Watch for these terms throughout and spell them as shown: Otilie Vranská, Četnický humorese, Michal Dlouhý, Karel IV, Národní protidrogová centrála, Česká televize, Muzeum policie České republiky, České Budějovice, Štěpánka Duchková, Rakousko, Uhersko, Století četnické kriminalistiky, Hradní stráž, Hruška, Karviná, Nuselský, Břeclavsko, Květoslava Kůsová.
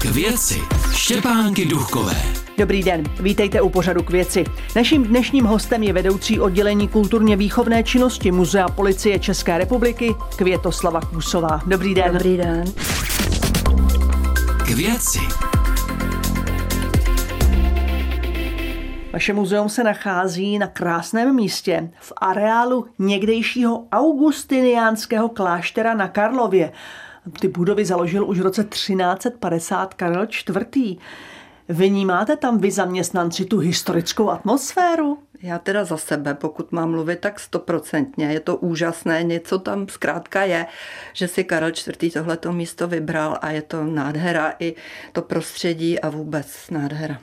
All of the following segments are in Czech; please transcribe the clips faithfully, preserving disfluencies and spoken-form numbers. K věci Štěpánky Duchkové. Dobrý den, vítejte u pořadu K věci. Naším dnešním hostem je vedoucí oddělení kulturně výchovné činnosti Muzea policie České republiky Květoslava Kůsová. Dobrý den. Dobrý den. K věci. Vaše muzeum se nachází na krásném místě v areálu někdejšího augustiniánského kláštera na Karlově. Ty budovy založil už v roce třináct padesát Karel čtvrtý. Vnímáte tam vy, zaměstnanci, tu historickou atmosféru? Já teda za sebe, pokud mám mluvit, tak stoprocentně. Je to úžasné, něco tam zkrátka je, že si Karel čtvrtý. tohleto místo vybral a je to nádhera, i to prostředí a vůbec nádhera.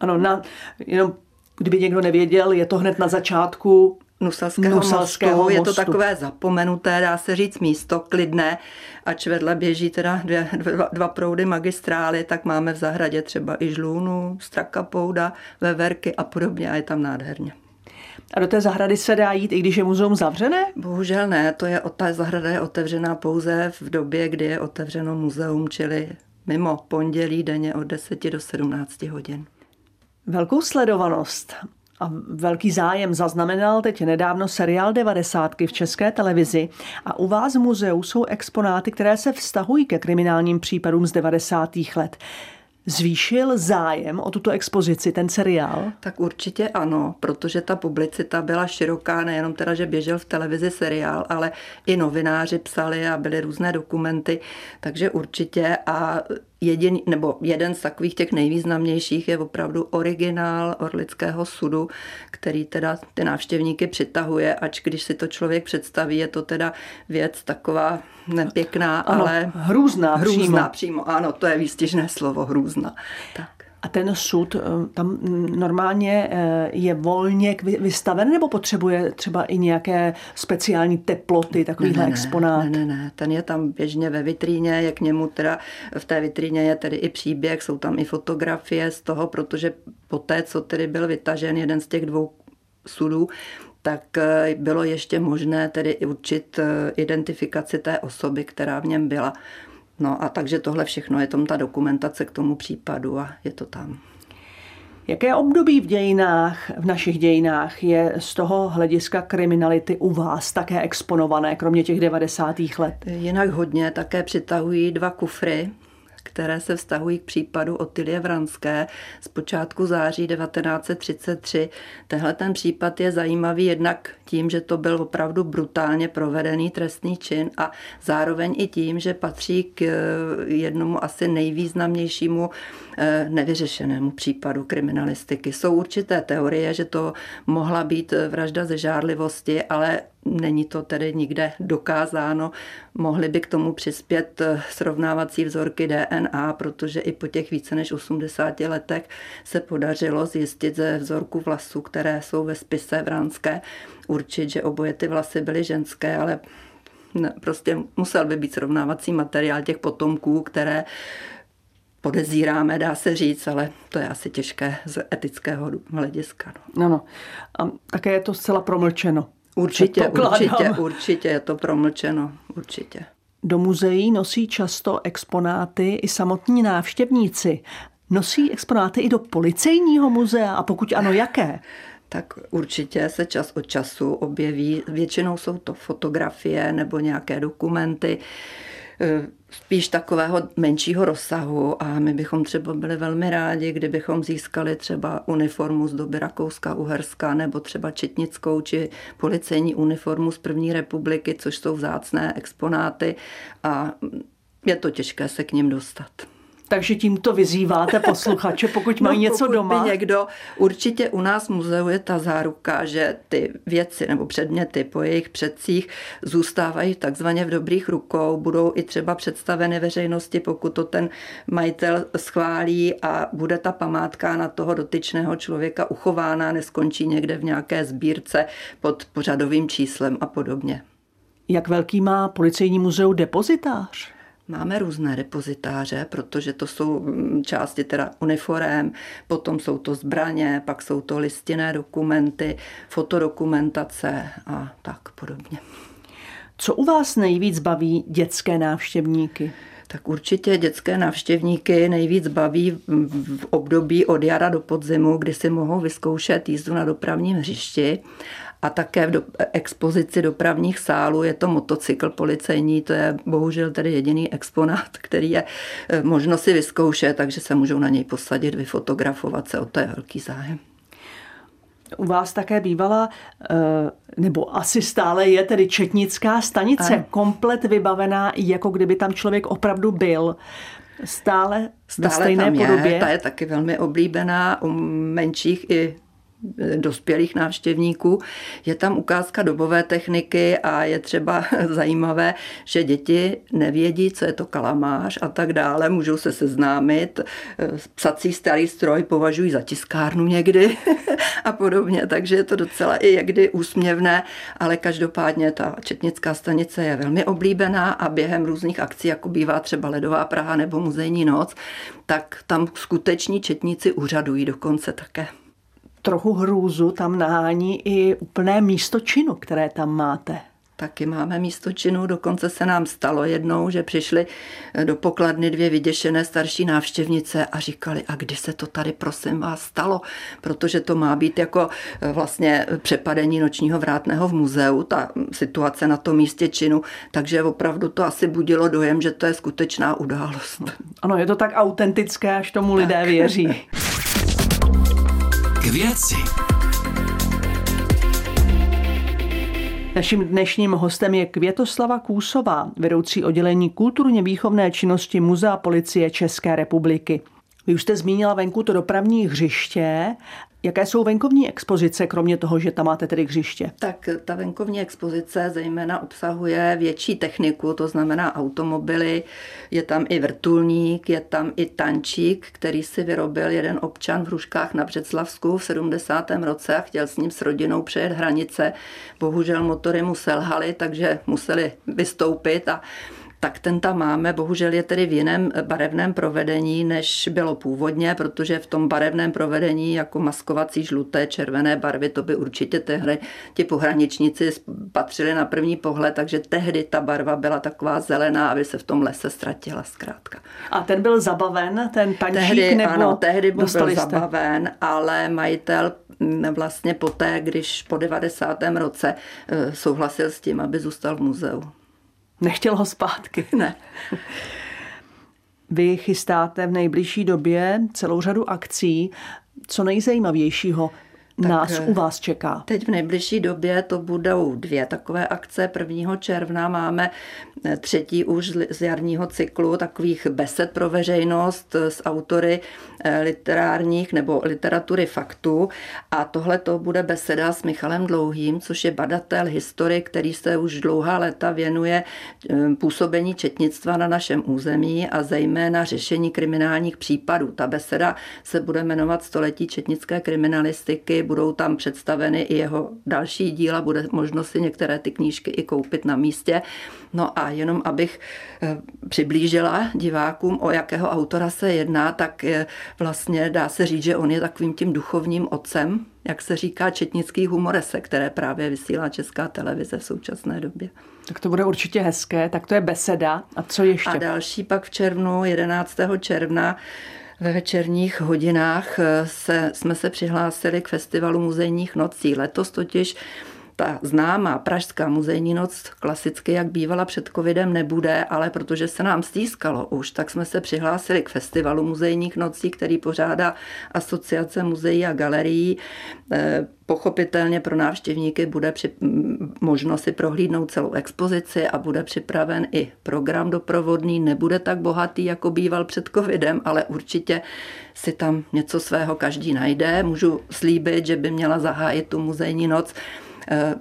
Ano, na, jenom kdyby někdo nevěděl, je to hned na začátku Nuselského, Nuselského mostu. Je to takové zapomenuté, dá se říct, místo klidné, ač vedle běží teda dvě, dva, dva proudy magistrály, tak máme v zahradě třeba i žlůnu, straka pouda, veverky a podobně a je tam nádherně. A do té zahrady se dá jít, i když je muzeum zavřené? Bohužel ne, to je, ta zahrada je otevřená pouze v době, kdy je otevřeno muzeum, čili mimo pondělí denně od deseti do sedmnácti hodin. Velkou sledovanost a velký zájem zaznamenal teď nedávno seriál devadesátky v České televizi a u vás v muzeu jsou exponáty, které se vztahují ke kriminálním případům z devadesátých let. Zvýšil zájem o tuto expozici ten seriál? Tak určitě ano, protože ta publicita byla široká, nejenom teda, že běžel v televizi seriál, ale i novináři psali a byly různé dokumenty, takže určitě a Jedin, nebo jeden z takových těch nejvýznamnějších je opravdu originál Orlického sudu, který teda ty návštěvníky přitahuje, ač když si to člověk představí, je to teda věc taková nepěkná, ano, ale hrůzná, hrůzná přímo. přímo. Ano, to je výstižné slovo, hrůzná. Tak. A ten sud tam normálně je volně vystaven nebo potřebuje třeba i nějaké speciální teploty, takovýhle exponát? Ne, ne, ne, ten je tam běžně ve vitríně, je k němu teda, v té vitríně je tedy i příběh, jsou tam i fotografie z toho, protože poté, co tedy byl vytažen jeden z těch dvou sudů, tak bylo ještě možné tedy určit identifikaci té osoby, která v něm byla. No a takže tohle všechno je tam ta dokumentace k tomu případu a je to tam. Jaké období v dějinách, v našich dějinách je z toho hlediska kriminality u vás také exponované, kromě těch devadesátých let? Jinak hodně, také přitahují dva kufry, které se vztahují k případu Otilie Vranské z počátku září devatenáct třicet tři. Tenhle ten případ je zajímavý jednak tím, že to byl opravdu brutálně provedený trestný čin a zároveň i tím, že patří k jednomu asi nejvýznamnějšímu nevyřešenému případu kriminalistiky. Jsou určité teorie, že to mohla být vražda ze žárlivosti, ale není to tedy nikde dokázáno. Mohly by k tomu přispět srovnávací vzorky D N A, protože i po těch více než osmdesáti letech se podařilo zjistit ze vzorku vlasů, které jsou ve spise Vranské, určit, že oboje ty vlasy byly ženské, ale prostě musel by být srovnávací materiál těch potomků, které podezíráme, dá se říct, ale to je asi těžké z etického hlediska. No. Ano. A také je to zcela promlčeno. Určitě, určitě, určitě je to promlčeno, určitě. Do muzeí nosí často exponáty i samotní návštěvníci. Nosí exponáty i do policejního muzea a pokud ano, jaké? Tak určitě se čas od času objeví, většinou jsou to fotografie nebo nějaké dokumenty, spíš takového menšího rozsahu a my bychom třeba byli velmi rádi, kdybychom získali třeba uniformu z doby Rakouska, Uherska nebo třeba četnickou či policejní uniformu z první republiky, což jsou vzácné exponáty a je to těžké se k nim dostat. Takže tímto vyzýváte posluchače, pokud mají no, něco pokud doma. Někdo, určitě u nás v muzeu je ta záruka, že ty věci nebo předměty po jejich předcích zůstávají takzvaně v dobrých rukou, budou i třeba představeny veřejnosti, pokud to ten majitel schválí a bude ta památka na toho dotyčného člověka uchována, neskončí někde v nějaké sbírce pod pořadovým číslem a podobně. Jak velký má policejní muzeu depozitář? Máme různé depozitáře, protože to jsou části teda uniforem, potom jsou to zbraně, pak jsou to listinné dokumenty, fotodokumentace a tak podobně. Co u vás nejvíc baví dětské návštěvníky? Tak určitě dětské návštěvníky nejvíc baví v období od jara do podzimu, kdy si mohou vyzkoušet jízdu na dopravním hřišti a také v do, expozici dopravních sálů je to motocykl policejní, to je bohužel tedy jediný exponát, který je možno si vyzkoušet, takže se můžou na něj posadit, vyfotografovat se, o to je velký zájem. U vás také bývala, nebo asi stále je tedy četnická stanice, ano. Komplet vybavená, jako kdyby tam člověk opravdu byl. Stále, stále ve stejné tam podobě. Je, ta je taky velmi oblíbená u menších i dospělých návštěvníků. Je tam ukázka dobové techniky a je třeba zajímavé, že děti nevědí, co je to kalamář a tak dále. Můžou se seznámit. Psací starý stroj považují za tiskárnu někdy a podobně. Takže je to docela i jakdy úsměvné, ale každopádně ta četnická stanice je velmi oblíbená a během různých akcí, jako bývá třeba Ledová Praha nebo Muzejní noc, tak tam skuteční četníci úřadují dokonce také. Trochu hrůzu tam nahání i úplné místo činu, které tam máte. Taky máme místo činu, dokonce se nám stalo jednou, že přišly do pokladny dvě vyděšené starší návštěvnice a říkali, a kdy se to tady, prosím vás, stalo, protože to má být jako vlastně přepadení nočního vrátného v muzeu, ta situace na tom místě činu, takže opravdu to asi budilo dojem, že to je skutečná událost. Ano, je to tak autentické, až tomu tak lidé věří. K věci. Naším dnešním hostem je Květoslava Kůsová, vedoucí oddělení kulturně výchovné činnosti Muzea policie České republiky. Vy už jste zmínila venku to dopravní hřiště. Jaké jsou venkovní expozice, kromě toho, že tam máte tedy hřiště? Tak ta venkovní expozice zejména obsahuje větší techniku, to znamená automobily, je tam i vrtulník, je tam i tančík, který si vyrobil jeden občan v Hruškách na Břeclavsku v sedmdesátém roce a chtěl s ním s rodinou přejet hranice. Bohužel motory mu selhaly, takže museli vystoupit a tak ten tam máme, bohužel je tedy v jiném barevném provedení, než bylo původně, protože v tom barevném provedení jako maskovací žluté, červené barvy, to by určitě tehdy ti pohraničníci patřili na první pohled, takže tehdy ta barva byla taková zelená, aby se v tom lese ztratila zkrátka. A ten byl zabaven, ten tančík tehdy, nebo ano, tehdy byl, byl zabaven, ale majitel vlastně poté, když po devadesátém roce souhlasil s tím, aby zůstal v muzeu. Nechtěl ho zpátky, ne. Vy chystáte v nejbližší době celou řadu akcí. Co nejzajímavějšího tak nás u vás čeká? Teď v nejbližší době to budou dvě takové akce. prvního června máme třetí už z jarního cyklu takových besed pro veřejnost s autory literárních nebo literatury faktu. A tohle to bude beseda s Michalem Dlouhým, což je badatel, historik, který se už dlouhá léta věnuje působení četnictva na našem území a zejména řešení kriminálních případů. Ta beseda se bude jmenovat Století četnické kriminalistiky. Budou tam představeny i jeho další díla, bude možnost si některé ty knížky i koupit na místě. No a jenom abych přiblížila divákům, o jakého autora se jedná, tak vlastně dá se říct, že on je takovým tím duchovním otcem, jak se říká, četnický humorese, které právě vysílá Česká televize v současné době. Tak to bude určitě hezké, tak to je beseda. A co ještě? A další pak v červnu, jedenáctého června, ve večerních hodinách se, jsme se přihlásili k festivalu muzejních nocí. Letos totiž ta známá pražská muzejní noc klasicky, jak bývala před covidem, nebude, ale protože se nám stýskalo už, tak jsme se přihlásili k festivalu muzejních nocí, který pořádá Asociace muzeí a galerií. Pochopitelně pro návštěvníky bude při, možnost si prohlídnout celou expozici a bude připraven i program doprovodný. Nebude tak bohatý, jako býval před covidem, ale určitě si tam něco svého každý najde. Můžu slíbit, že by měla zahájit tu muzejní noc.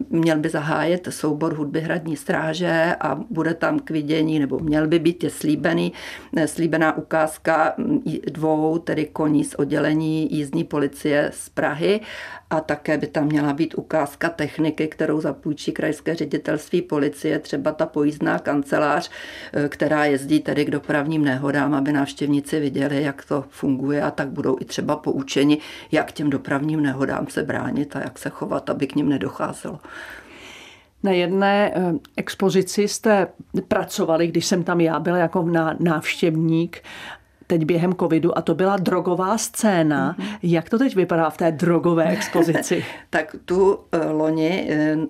Měl by zahájit soubor hudby Hradní stráže a bude tam k vidění, nebo měl by být je slíbený, slíbená ukázka dvou, tedy koní z oddělení jízdní policie z Prahy a také by tam měla být ukázka techniky, kterou zapůjčí krajské ředitelství policie, třeba ta pojízdná kancelář, která jezdí tedy k dopravním nehodám, aby návštěvníci viděli, jak to funguje a tak budou i třeba poučeni, jak těm dopravním nehodám se bránit a jak se chovat, aby k nim nedocházelo. Na jedné expozici jste pracovali, když jsem tam já byla jako návštěvník, teď během covidu, a to byla drogová scéna. Mm-hmm. Jak to teď vypadá v té drogové expozici? Tak tu loni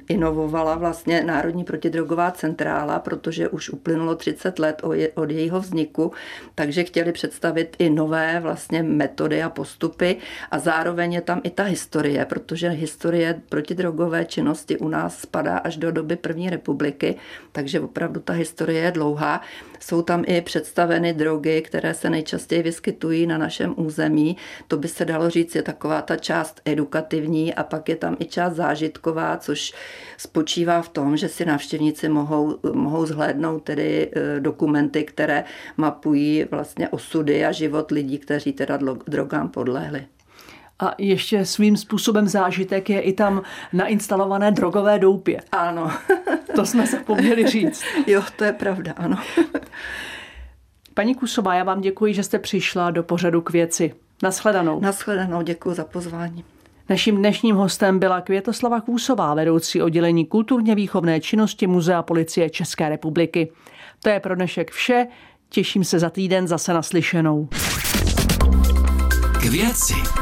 inovovala vlastně Národní protidrogová centrála, protože už uplynulo třicet let od jejího vzniku, takže chtěli představit i nové vlastně metody a postupy a zároveň je tam i ta historie, protože historie protidrogové činnosti u nás spadá až do doby první republiky, takže opravdu ta historie je dlouhá. Jsou tam i představeny drogy, které se nejčastěji častěji vyskytují na našem území. To by se dalo říct, je taková ta část edukativní a pak je tam i část zážitková, což spočívá v tom, že si návštěvníci mohou, mohou zhlédnout tedy dokumenty, které mapují vlastně osudy a život lidí, kteří teda drogám podlehli. A ještě svým způsobem zážitek je i tam nainstalované drogové doupě. Ano. To jsme zapomněli říct. Jo, to je pravda, ano. Paní Kůsová, já vám děkuji, že jste přišla do pořadu K věci. Nashledanou. Nashledanou, děkuji za pozvání. Naším dnešním hostem byla Květoslava Kůsová, vedoucí oddělení kulturně výchovné činnosti Muzea policie České republiky. To je pro dnešek vše. Těším se za týden zase naslyšenou. K věci.